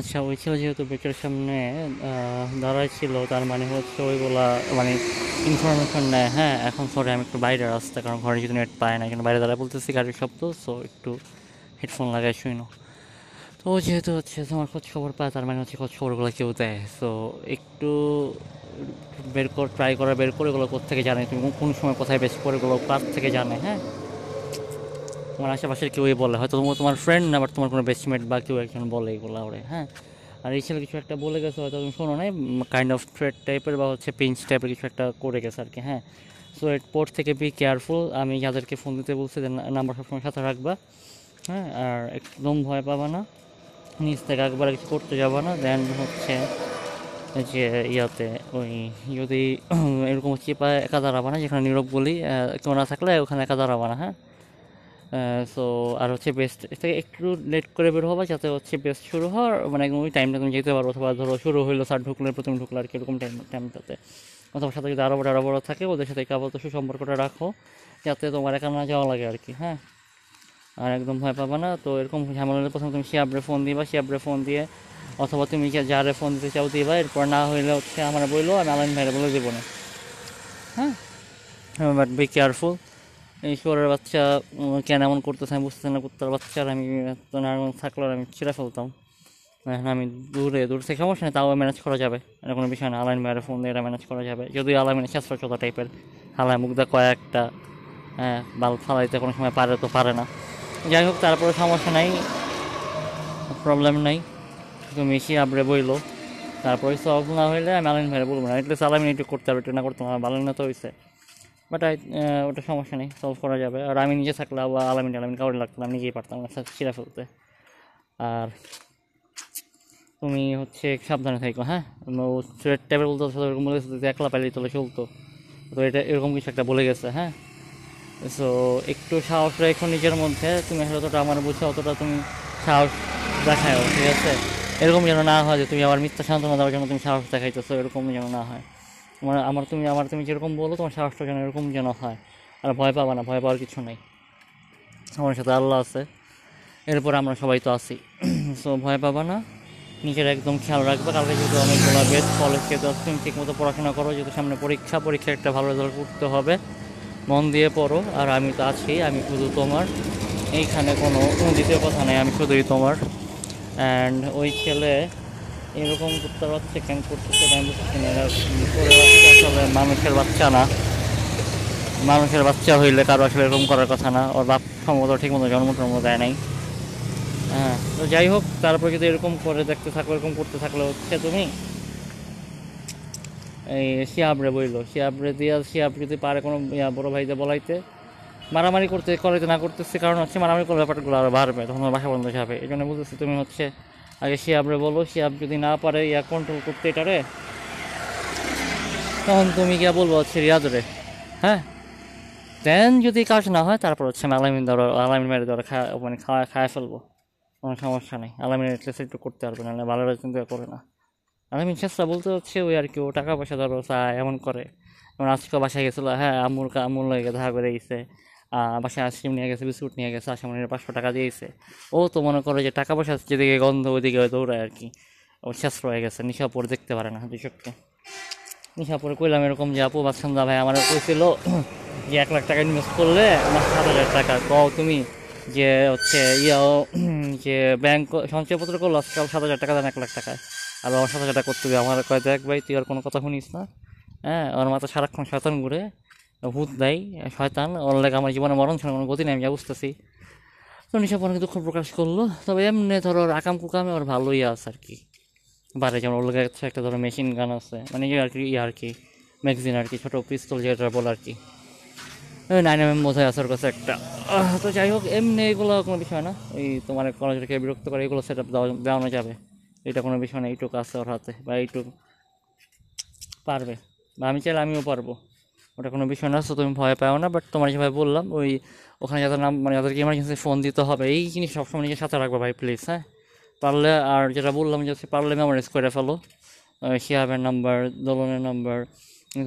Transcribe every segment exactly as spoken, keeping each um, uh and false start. আচ্ছা, ওই ছেলে যেহেতু বেকের সামনে দাঁড়ায় ছিল, তার মানে হচ্ছে ওইগুলা মানে ইনফরমেশন নেয়। হ্যাঁ, এখন সরি আমি একটু বাইরে আসতে, কারণ ঘরে যদি নেট পায় না, এখানে বাইরে দাঁড়ায় বলতেছি গাড়ির শব্দ, সো একটু হেডফোন লাগাই শুই না। তো যেহেতু হচ্ছে তোমার খোঁজ খবর পায়, তার মানে হচ্ছে খোঁজ খবরগুলো কেউ দেয়। সো একটু বের কর ট্রাই করা, বের করে ওগুলো কোথেকে জানে তুমি কোন সময় কোথায় বেশ করে, ওগুলো কার থেকে জানে। হ্যাঁ, তোমার আশেপাশের কেউই বলে, হয়তো তোমার ফ্রেন্ড না, বাট তোমার কোনো বেস্টমেট বা কেউ একজন বলে এগুলো ওরে। হ্যাঁ, আর এই ছেলে কিছু একটা বলে গেছে, হয়তো তুমি শোনো নাই, কাইন্ড অফ থ্রেট টাইপের বা হচ্ছে পিঞ্চ টাইপের কিছু একটা করে গেছে আর কি। হ্যাঁ, সো এরপর থেকে বি কেয়ারফুল। আমি যাদেরকে ফোন দিতে বলছি যে নাম্বার সবসময় সাথে রাখবা। হ্যাঁ, আর একদম ভয় পাবা না, নিজ থেকে একবার কিছু করতে যাবা না। দেন হচ্ছে যে ইয়াতে ওই যদি এরকম চিপায় একা দাঁড়াবা না, যেখানে নীরব বলি কেউ না থাকলে ওখানে একা দাঁড়াবা না। হ্যাঁ, সো আর হচ্ছে বেস্ট থেকে একটু লেট করে বের হবা, যাতে হচ্ছে বেস্ট শুরু হওয়ার মানে ওই টাইমটা তুমি যেতে পারো, অথবা ধরো শুরু হইলো স্যার ঢুকলে প্রথম ঢুকলো আর কি, এরকম টাইম টাইমটাতে, অথবা সাথে যদি আরও বড় আরও বড় থাকে ওদের সাথে আপাতত সুসম্পর্কটা রাখো, যাতে তোমার একা না যাওয়া লাগে আর কি। হ্যাঁ, আর একদম ভয় পাবা না। তো এরকম ঝামেলা প্রথমে তুমি শিয়াবরে ফোন দিবা, শিয়াবরে ফোন দিয়ে অথবা তুমি যারে ফোন দিতে চাও দিবা। এরপর না হইলে হচ্ছে আমার বললো, আমি আলাইন ভাইরা বলে দেবো না। হ্যাঁ, বাট বি কেয়ারফুল। এই শহরের বাচ্চা কেন এমন করতেছে আমি বুঝতেছি না। কুত্তার বাচ্চা আমি নারায়ণ থাকলে আমি ছিঁড়ে ফেলতাম। আমি দূরে দূর থেকে সমস্যা নেই, তাও ম্যানেজ করা যাবে, এটা কোনো বিষয় না। আলাইন ভাইয়ের ফোন দিয়ে এটা ম্যানেজ করা যাবে, যদিও আলামিনের শাস্ত্রচতা টাইপের হালায় মুগ্ধা কয়েকটা। হ্যাঁ, বাল ফালাইতে কোনো সময় পারে তো পারে না, যাই হোক তারপরে সমস্যা নাই, প্রবলেম নাই। তুমি এসে আবরে বইলো, তারপরে সব না হইলে আমি আলাইন ভাইয়ের বলবো না, এটলিস্ট আলামিন একটু করতে পারবে, এটা না করতে আমার ভালো না তো হয়েছে, বাট ওটা সমস্যা নেই, সলভ করা যাবে। আর আমি নিজে থাকলে বা আলামিন আলামিন কাউরে লাগতাম, আমি নিজেই পারতাম না ছিঁড়া ফেলতে। আর তুমি হচ্ছে সাবধানে থাকো। হ্যাঁ, থ্রেড টাইপের বলতে এরকম বলে গেছে যে একলা পাইলে তোলে চলতো, তো এটা এরকম কিছু একটা বলে গেছে। হ্যাঁ, সো একটু সাহস রাখো নিজের মধ্যে, তুমি যতটা আমার বুঝছো অতটা তুমি সাহস দেখাও, ঠিক আছে? এরকম যেন না হয় যে তুমি আমার মিথ্যা সান্ত্বনা দেওয়ার জন্য তুমি সাহস দেখাইতেছো, এরকম যেন না হয়। আমার আমার তুমি আমার তুমি যেরকম বলো, তোমার সাহসটা যেন এরকম যেন হয়। আর ভয় পাবা না, ভয় পাওয়ার কিছু নেই, আমার সাথে আল্লাহ আছে, এরপর আমরা সবাই তো আছি। সো ভয় পাবা না, নিজের একদম খেয়াল রাখবা। কালকে যেহেতু অনেকগুলো বেস্ট কলেজ খেতে আসছে, তুমি ঠিকমতো পড়াশোনা করো, যেহেতু সামনে পরীক্ষা, পরীক্ষা একটা ভালো রেজাল্ট করতে হবে, মন দিয়ে পড়ো। আর আমি তো আছি, আমি শুধু তোমার, এইখানে কোনো দ্বিতীয় কথা নেই, আমি শুধুই তোমার। অ্যান্ড ওই ছেলে এরকম করতে পারছে কেন করতেছে আমি বুঝতেছি না। আসলে মানুষের বাচ্চা না, মানুষের বাচ্চা হইলে কারো আসলে এরকম করার কথা না। ওর বাপ সম্ভবত ঠিক মতো জন্ম টন্ম দেয় নাই। হ্যাঁ, তো যাই হোক, তারপর যদি এরকম করে দেখতে থাকো, এরকম করতে থাকলে হচ্ছে তুমি এই শিয়াবরে বইলো, শিয়াবরে দিয়ে শিয়াব যদি পারে কোনো বড়ো ভাইতে বলাইতে, মারামারি করতে করাইতে না করতেছে, কারণ হচ্ছে মারামারি করার ব্যাপারগুলো আরও বাড়বে, তখন বাসা বন্ধ যাবে। এই জন্য বলতেছি তুমি হচ্ছে আগে শিয়াবরে বলো, শিয়াব যদি না পারে ইয়া কন্ট্রোল করতে এটারে, তখন তুমি গিয়া বলবো হচ্ছে রিয়াদরে। হ্যাঁ, দেন যদি কাজ না হয় তারপর হচ্ছে আমি আলামিন ধরো, আলামিন মেরে ধরো খাওয়া মানে খাওয়া খাওয়া ফেলবো, কোনো সমস্যা নেই। আলামিন এটলিস্ট একটু করতে পারবে, নাহলে ভালো চিন্তা করে না। আলামিন চেষ্টা বলতে হচ্ছে ওই আর কি, ও টাকা পয়সা ধরো চায় এমন করে, যেমন আজকে বাসায় গেছিলো। হ্যাঁ, আমুল আমুল লেগে ধা করে গেছে, বাসায় আইসক্রিম নিয়ে গেছে, বিস্কুট নিয়ে গেছে, আসামনির পাঁচশো টাকা দিয়েছে। ও তো মনে করে যে টাকা পয়সা যেদিকে গন্ধ ওইদিকে দৌড়ায় আর কি, ও শেষ হয়ে গেছে, নিশাপুর দেখতে পারে না বিষয়কে। নিশাপুরে কইলাম এরকম যে আপু বাদশান্দা ভাই আমার কইছিল যে এক লাখ টাকা ইনভেস্ট করলে আমার সাত হাজার টাকা, কও তুমি যে হচ্ছে ইয়াও যে ব্যাংক সঞ্চয়পত্র করলো আজকাল সাত হাজার টাকা দেন এক লাখ টাকায়, আর আমার সাত হাজার টাকা করতে হবে। আমার কয় দেখ ভাই তুই আর কোনো কথা শুনিস না। হ্যাঁ, আমার মাথা সারাক্ষণ শয়তান ঘুরে, ভূত দেয় শয়তান, ওর লাগে আমার জীবনে মরণ ছাড়া কোনো গতি নেই, আমি যা বুঝতেছি। তো নিশাপ অনেক দুঃখ প্রকাশ করলো, তবে এমনি ধরো ওর আকাম কুকামে ওর ভালোই আছে আর কি। বাইরে যেমন ওর লাগে একটা ধরো মেশিন গান আছে, মানে আর কি ইয়ে আর কি ম্যাগজিন আর কি, ছোটো পিস্তল যেটা বলে আর কি, নাইন এম এম বোঝায় আছে ওর কাছে একটা। তো যাই হোক, এমনি এগুলো কোনো বিষয় না, এই তোমার কলেজকে বিরক্ত করে এগুলো সেট আপ দেওয়ানো যাবে, এটা কোনো বিষয় না। এইটুকু আছে ওর হাতে, বা এইটুকু পারবে, বা আমি চাইলে আমিও পারবো, ওটা কোনো বিষয় না। সো তুমি ভয় পাও না, বাট তোমার যেভাবে বললাম ওই ওখানে যাদের নাম মানে যাদেরকে ইমার্জেন্সি ফোন দিতে হবে, এই জিনিস সবসময় নিজের সাথে রাখবো ভাই প্লিজ। হ্যাঁ, পারলে আর যেটা বললাম যে পারলে মেমোরাইজ করে ফেলো, শিহাবের নাম্বার, দোলনের নাম্বার,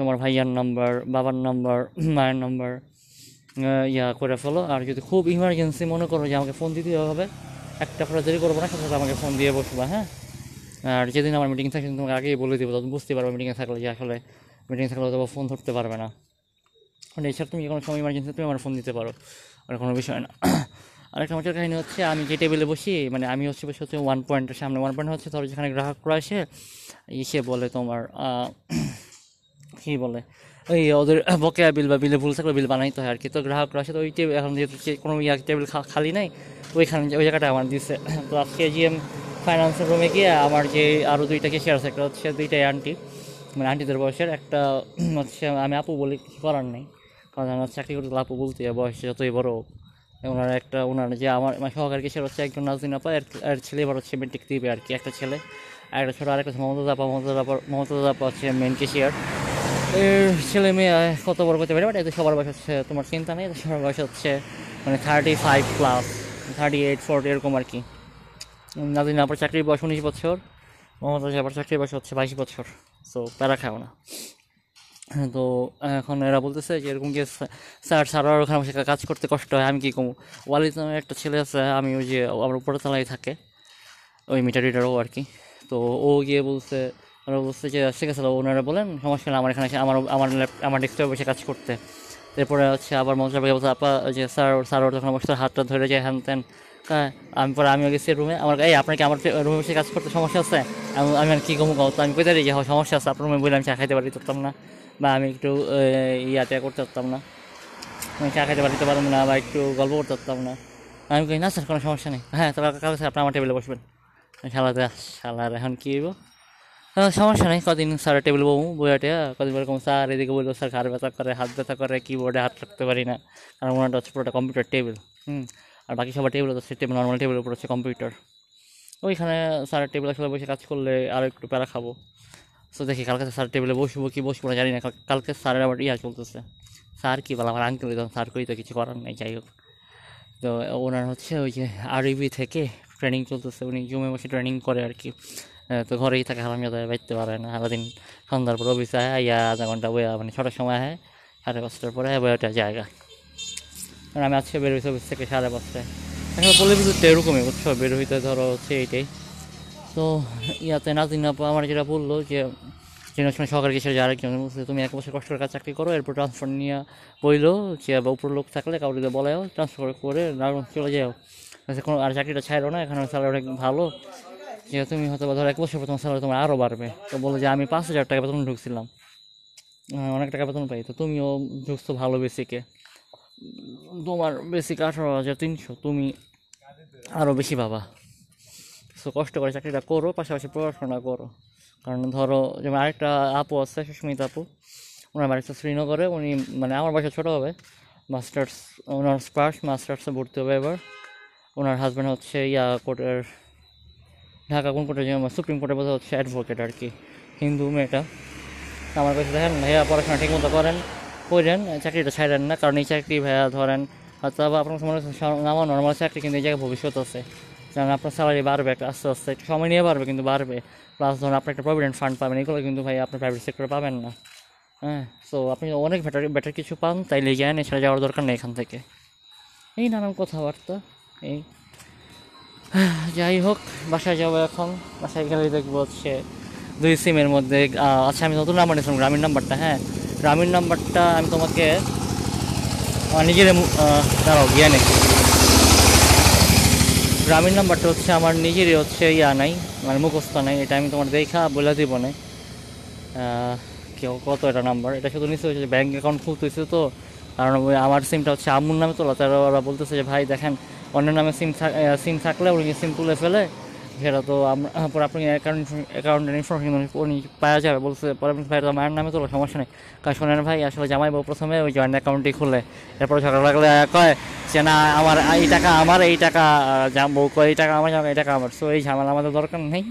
তোমার ভাইয়ার নাম্বার, বাবার নাম্বার, মায়ের নাম্বার ইয়া করে ফেলো। আর যদি খুব ইমার্জেন্সি মনে করো যে আমাকে ফোন দিতে হবে, একটা ফোন দেরি করবো না, সাথে সাথে আমাকে ফোন দিয়ে বসবা। হ্যাঁ, আর যেদিন আমার মিটিং থাকে তোমাকে আগেই বলে দেবো, তখন বুঝতে পারবো মিটিংয়ে থাকলে যে আসলে মিটিং থাকলে অথবা ফোন ধরতে পারবে না। মানে এছাড়া তুমি কোনো সময় ইমার্জেন্সি তুমি আমার ফোন দিতে পারো, আর কোনো বিষয় না। আরেকটা মজার কাহিনী হচ্ছে, আমি যে টেবিলে বসি, মানে আমি হচ্ছে বসে হচ্ছে ওয়ান পয়েন্টের সামনে। ওয়ান পয়েন্ট হচ্ছে ধরো যেখানে গ্রাহকরা এসে এসে বলে তোমার কী বলে ওই ওদের বকেয়া বিল বা বিলে ভুল থাকলে বিল বানাইতে হয় আর কি। তো গ্রাহকরা আসে, তো ওই টেবিল এখন যেহেতু কোনো ইয়া টেবিল খালি নাই, ওইখানে ওই জায়গাটা আমার দিচ্ছে। তো আজকে এজিএম ফাইন্যান্সের রুমে গিয়ে আমার যে আরও দুইটা কেশিয়ার আছে, একটা হচ্ছে দুইটাই আন্টি, মানে আন্টিদের বয়সের, একটা হচ্ছে আমি আপু বলি, কিছু করার নেই, কারণ আমার চাকরি করতে আপু বলতে বয়স যতই বড়ো। ওনারা একটা ওনারা যে আমার সহকারী কেশিয়ার হচ্ছে একজন নাজদিন আপা, আর ছেলে এবার হচ্ছে মেট্রিক দিবে আর কি, একটা ছেলে আর একটা ছোটো, আরেকটা মমতাজ আপা। মমতাজ আপা মমতাজ আপা হচ্ছে মেন কেশিয়ার। এর ছেলে মেয়ে কত বড় করতে পারে, বাট এদের সবার বয়স হচ্ছে তোমার চিন্তা নেই, এদের সবার বয়স হচ্ছে মানে thirty five plus, thirty eight forty এরকম আর কি। নাজদিন আপার চাকরির বয়স উনিশ বছর, মমতাজ আপার চাকরির বয়স হচ্ছে বাইশ বছর। সো প্যারা খাও না। তো এখন এরা বলতেছে যে এরকম যে স্যার সারা ওখানে বসে কাজ করতে কষ্ট হয়, আমি কী কমু। ওয়ালিদ নামে একটা ছেলে আছে, আমি ওই যে আমার উপরে তলায় থাকে ওই মিটার রিডারও আর কি। তো ও গিয়ে বলছে, ওরা বলছে যে ঠিক আছে ওনারা বলেন সমস্যা না, আমার এখানে আমার আমার আমার ডেস্কটপে বসে কাজ করতে। এরপরে হচ্ছে আবার মজা বলছে আপা যে স্যার স্যার ওর তখন বসে হাতটা ধরে যায় হ্যান ত্যান। হ্যাঁ আমি পরে আমিও গেছি রুমে, আমার এই আপনার কি আমার রুমে বসে কাজ করতে সমস্যা আছে? আমি আর কী কমু কম, তো আমি কোথায় যে সমস্যা আছে আপনার রুমে বলে আমি চা খাইতে পারি করতাম না, বা আমি একটু ইয়াতে করতে পারতাম না, আমি চা খাইতে পারতে পারবো না, বা একটু গল্প করতে পারতাম না। আমি কই না স্যার কোনো সমস্যা নেই, হ্যাঁ তাহলে কাল স্যার আপনার আমার টেবিলে বসবেন। শালাতে শালার এখন কী হইব, সমস্যা নেই, কদিন স্যারের টেবিল বউ বইয়াটে কদিন এরকম স্যার এদিকে বলবো স্যার ঘাড় ব্যথা করে, হাত ব্যথা করে, কিবোর্ডে হাত রাখতে পারি না, কারণ ওনারটা হচ্ছে পুরোটা কম্পিউটার টেবিল। হুম আর বাকি সবার টেবিল হচ্ছে টেবিল নর্মাল টেবিলের উপর হচ্ছে কম্পিউটার, ওইখানে স্যারের টেবিল আসলে বসে কাজ করলে আরও একটু প্যারা খাবো। সো দেখি কালকে স্যার টেবিলে বসবো কি বসবো না জানি না, কালকে স্যারের আবার ইয়া চলতেছে, স্যার কী বলে আমার আঙ্কেল, তখন স্যার কই তো কিছু করার নেই। যাই হোক, তো ওনার হচ্ছে ওই যে আরবি থেকে ট্রেনিং চলতেছে, উনি জুমে বসে ট্রেনিং করে আর কি। তো ঘরেই থাকে, হারামজাদা বাঁচতে পারে না, সারাদিন সন্ধ্যার পর অফিসে আয়, ইয়া আধা ঘন্টা বয়া মানে ছটার সময় হয়, সাড়ে পাঁচটার পরে বয়াটা জায়গা। কারণ আমি আজকে বের হয়েছি অফিস থেকে সাড়ে পাঁচটায়, এখন বলে বুঝতে এরকমই বুঝছো বের হইতে ধরো হচ্ছে এইটাই। তো ইয়াতে নাজিন আপা আমার যেটা বললো যে চেনার সময় সরকারি কেসে যারা একজন বলছে তুমি এক বছর কষ্ট করে কাজ চাকরি করো, এরপর ট্রান্সফার নিয়ে বইলো যে উপর লোক থাকলে কাউরিতে বলেও ট্রান্সফার করে দারুণ চলে যাও, কোনো আর চাকরিটা ছাড়ো না, এখানে স্যালারি অনেক ভালো, যে তুমি হয়তো ধরো এক বছর পর তোমার স্যালারি তোমার আরও বাড়বে। তো বলো যে আমি পাঁচ হাজার টাকা বেতন ঢুকছিলাম, অনেক টাকা বেতন পাই, তো তুমিও ঢুকছো ভালো বেসিকে, তোমার বেসিক আঠারো হাজার তিনশো, তুমি আরও বেশি পাবা। সো কষ্ট করে চাকরিটা করো, পাশাপাশি পড়াশোনা করো। কারণ ধরো যেমন আরেকটা আপু আছে সুস্মিতা আপু, ওনার বাড়িতে শ্রীনগরে, উনি মানে আমার বাসা ছোটো হবে, মাস্টার্স ওনার স্পার্স মাস্টার্সে ভর্তি হবে এবার। ওনার হাজব্যান্ড হচ্ছে ইয়া কোর্টের ঢাকা কোন কোর্টের যেমন সুপ্রিম কোর্টের বোঝা হচ্ছে অ্যাডভোকেট আর কি, হিন্দু মেয়েটা। আমার কাছে দেখেন ভাইয়া পড়াশোনা ঠিক মতো করেন, করেন চাকরিটা ছাড়েন না, কারণ এই চাকরি ভাইয়া ধরেন হয়তো আপনার আমার নর্মাল চাকরি, কিন্তু এই জায়গায় ভবিষ্যৎ আছে, কারণ আপনার স্যালারি বাড়বে একটা আস্তে আস্তে, একটু সময় নিয়ে বাড়বে কিন্তু বাড়বে। প্লাস ধরুন আপনি একটা প্রভিডেন্ট ফান্ড পাবেন, এগুলো কিন্তু ভাই আপনার প্রাইভেট সেক্টরে পাবেন না। হ্যাঁ সো আপনি অনেক বেটার বেটার কিছু পান, তাইলে যান, এছাড়া যাওয়ার দরকার নেই এখান থেকে। এই নানান কথাবার্তা এই যাই হোক। বাসায় যাবো এখন, বাসায় গেলে দেখবো হচ্ছে দুই সিমের মধ্যে আচ্ছা আমি নতুন নাম্বার নিয়েছিলাম গ্রামীণ নাম্বারটা, হ্যাঁ গ্রামীণ নাম্বারটা আমি তোমাকে নিজের দাঁড়াও গিয়ে নেই, গ্রামীণ নাম্বারটা হচ্ছে আমার নিজেরই হচ্ছে ইয়া নাই মানে মুখস্থ নাই, এটা আমি তোমার দেখা বলে দিব না কেউ কত এটা নাম্বার। এটা শুধু নিশ্চয় হচ্ছে ব্যাঙ্ক অ্যাকাউন্ট খুলতে হয়েছে, তো কারণ আমার সিমটা হচ্ছে আম্মুর নামে তোলা, তারা ওরা বলতেছে যে ভাই দেখেন অন্য নামে সিম সিম থাকলে ওই সিম তুলে ফেলে, সেটা তো আমরা আপনি অ্যাকাউন্ট অ্যাকাউন্টের ইনফরমেশন উনি পাওয়া যাবে বলছে, পরে আপনি ভাই মায়ের নামে তোলা সমস্যা নেই। কারণ শোনেন ভাই আসলে জামাই বাবু প্রথমে ওই জয়েন্ট অ্যাকাউন্টটি খুলে, এরপরে ঝগড়া লাগলে কয় যে না আমার এই টাকা আমার, এই টাকা বউ কয় এই টাকা আমার, এই টাকা আমার। সো এই ঝামেলা আমাদের দরকার নেই।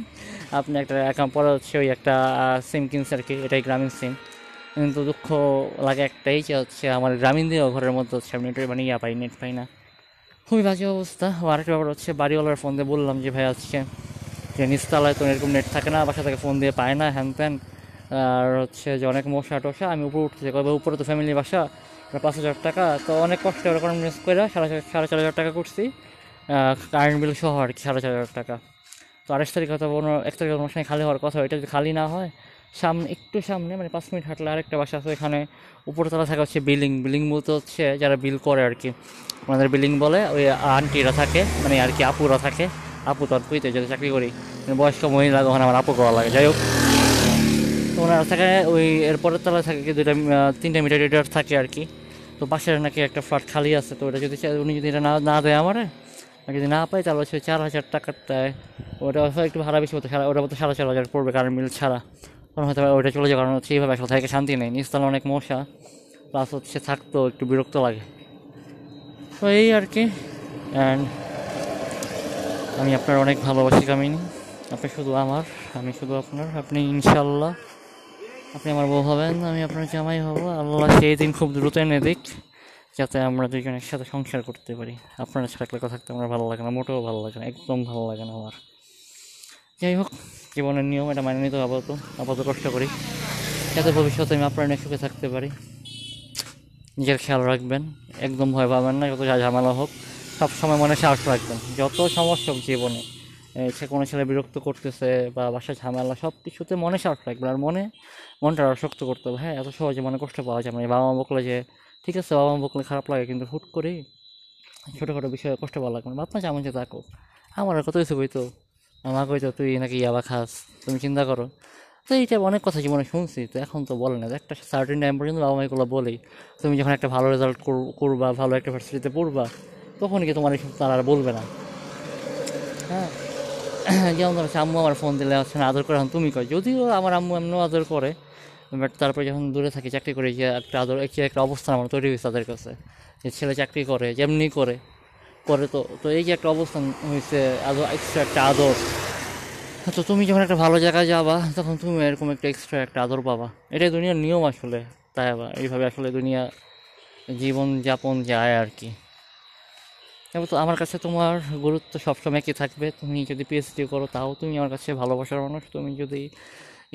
আপনি একটা অ্যাকাউন্ট পরে হচ্ছে ওই একটা সিম কিনছে আর কি, এটাই গ্রামীণ সিম। কিন্তু দুঃখ লাগে একটাই যে হচ্ছে আমার গ্রামীণ দিয়েও ঘরের মধ্যে হচ্ছে আমি নেটের মানে ইয়া পাই, নেট পাই না, খুবই বাজে অবস্থা। আরেকটা ব্যাপার হচ্ছে বাড়িওয়ালার ফোন দিয়ে বললাম যে ভাই আজকে যে নিচতলায় তো এরকম নেট থাকে না, বাসা থেকে ফোন দিয়ে পায় না হ্যান ত্যান, আর হচ্ছে যে অনেক মশা টশা। আমি উপরে উঠতে কবে উপরে তো ফ্যামিলি বাসা, পাঁচ হাজার টাকা তো অনেক কষ্ট ওরকম মিস করে সাড়ে সাড়ে চার হাজার টাকা করছি, কারেন্ট বিল সহ আর কি সাড়ে চার হাজার টাকা। তো আঠাশ তারিখ অথবা অন্য এক তারিখ অনুষ্ঠানে খালি হওয়ার কথা, এটা যদি খালি না হয় সামনে একটু সামনে মানে পাঁচ মিনিট হাঁটলে আরেকটা বাসা আছে, এখানে উপরতলা থাকা হচ্ছে বিলিং বিলিং বলতে হচ্ছে যারা বিল করে আর কি, ওনাদের বিলিং বলে, ওই আন্টিরা থাকে মানে আর কি আপুরা থাকে, আপু তো আর কুইতে যদি চাকরি করি বয়স্ক মহিলা ওখানে আমার আপু করা লাগে। যাই হোক ওনারা থাকে ওই এরপরের তলায় থাকে কি দুইটা তিনটা মিটার রেটার থাকে আর কি। তো বাসার নাকি একটা ফ্ল্যাট খালি আছে, তো ওটা যদি উনি যদি এটা না না দেয় আমার যদি না পাই তাহলে হচ্ছে চার হাজার টাকার দেয়, ওটা একটু ভাড়া বেশি হতো, ওটা মতো সাড়ে চার হাজার পড়বে কারেন্ট বিল ছাড়া, কারণ হয়তো ওইটা চলে যায়, কারণ হচ্ছে এইভাবে আসলে থাকে শান্তি নেই, নিস্তাল অনেক মশা প্লাস হচ্ছে থাকতো একটু বিরক্ত লাগে। তো এই আর কি, অ্যান্ড আমি আপনার অনেক ভালোবাসি কামিনী, আপনি শুধু আমার, আমি শুধু আপনার, আপনি ইনশাল্লাহ আপনি আমার বউ হবেন, আমি আপনার জামাই হব, আল্লাহ সেই দিন খুব দ্রুত এনে দিক যাতে আমরা দুজন একসাথে সংসার করতে পারি। আপনারা থাকলে কথা থাকতে আমার ভালো লাগে না, মোটেও ভালো লাগে না, একদম ভালো লাগে না আমার। যাই হোক জীবনের নিয়ম, এটা মানে নিতে আপাতত আপাতত কষ্ট করি যাতে ভবিষ্যতে আমি আপনার সুখে থাকতে পারি। নিজের খেয়াল রাখবেন, একদম ভয় পাবেন না, যত যা ঝামেলা হোক সব সময় মনে সাহস রাখবেন, যত সমস্যা জীবনে সে কোনো ছেলে বিরক্ত করতেছে বা বাসায় ঝামেলা সব কিছুতে মনে সাহস রাখবেন, আর মনে মনটা শক্ত করতে হবে। হ্যাঁ, এত সহজে মনে কষ্ট পাওয়া যায় না, বাবা মা বকলে যে ঠিক আছে, বাবা মা বকলে খারাপ লাগে, কিন্তু হুট করে ছোটোখাটো বিষয়ে কষ্ট পাওয়া লাগবে না। আপনার যেমন যে তাকো আমার কত কিছু হইতো, আমার কইতো তুই নাকি ইয়াবা খাস, তুমি চিন্তা করো, তো এইটা অনেক কথা জীবনে শুনছি, তো এখন তো বলে না, একটা সার্টেন টাইম পর্যন্ত বাবা মাইগুলো বলেই, তুমি যখন একটা ভালো রেজাল্ট করবা, ভালো একটা ভার্সিটিতে পড়বা, তখন কি তোমার এইসব তারা আর বলবে না। হ্যাঁ, যেমন ধরো আম্মু আমার ফোন দিলে হচ্ছে না আদর করে, এখন তুমি কয়, যদিও আমার আম্মু এমনও আদর করে, বাট তারপরে যখন দূরে থাকি চাকরি করে যে একটা আদর যে একটা অবস্থান আমার তৈরি হয়েছে তাদের কাছে, যে ছেলে চাকরি করে যেমনি করে করে, তো তো এই যে একটা অবস্থান হয়েছে আদর এক্সট্রা একটা আদর, তো তুমি যখন একটা ভালো জায়গায় যাবা তখন তুমি এরকম একটা এক্সট্রা একটা আদর পাবা, এটাই দুনিয়ার নিয়ম আসলে। তাই আবার এইভাবে আসলে দুনিয়া জীবনযাপন যায় আর কি। তবে তো আমার কাছে তোমার গুরুত্ব সবসময় কি থাকবে, তুমি যদি পিএইচডি করো তাও তুমি আমার কাছে ভালোবাসার মানুষ, তুমি যদি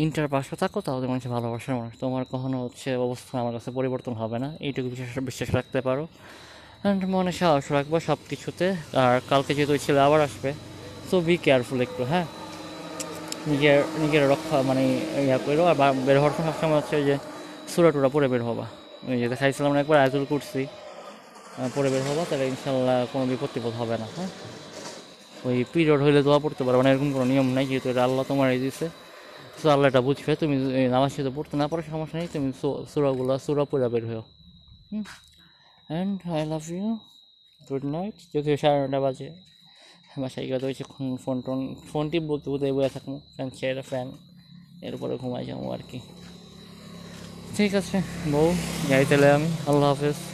ইন্টার পাশে থাকো তাও তোমার কাছে ভালোবাসার মানুষ, তোমার কখনও হচ্ছে অবস্থা আমার কাছে পরিবর্তন হবে না, এইটুকু বিশ্বাস বিশ্বাস রাখতে পারো। অ্যান্ড মনে সাহস রাখবো সব কিছুতে। আর কালকে যেহেতু ওই ছেলে আবার আসবে, সো বি কেয়ারফুল একটু। হ্যাঁ, নিজের নিজের রক্ষা মানে ইয়া করো, আর বের হওয়ার সময় সবসময় হচ্ছে যে সুরা টুরা পরে বের হবা, ওই যে দেখাইছিলাম একবার আয়তুল কুরসি পরে বের হবা, তাহলে ইনশাল্লাহ কোনো বিপদ টিপদ হবে না। হ্যাঁ, ওই পিরিয়ড হইলে দোয়া পড়তে পারবে না, এরকম কোনো নিয়ম নেই, যেহেতু এটা আল্লাহ তোমার এই দিচ্ছে, সো আল্লাহ এটা বুঝবে। তুমি নামাজ সাথে পড়তে না পারো সমস্যা নেই, তুমি সুরাগুলো সুরা পরে বের হও। Hmm, and I love you, good night. যদিও সাড়ে নটা বাজে, বাসায় গিয়ে তো কিছুক্ষণ ফোন টোন ফোন টিপ বলতে বলতে বয়ে থাকবো, ফ্যান ছেড়ে ফ্যান, এরপরে ঘুমাই যাবো আর কি। ঠিক আছে বউ, যাই তাহলে আমি, আল্লাহ হাফেজ।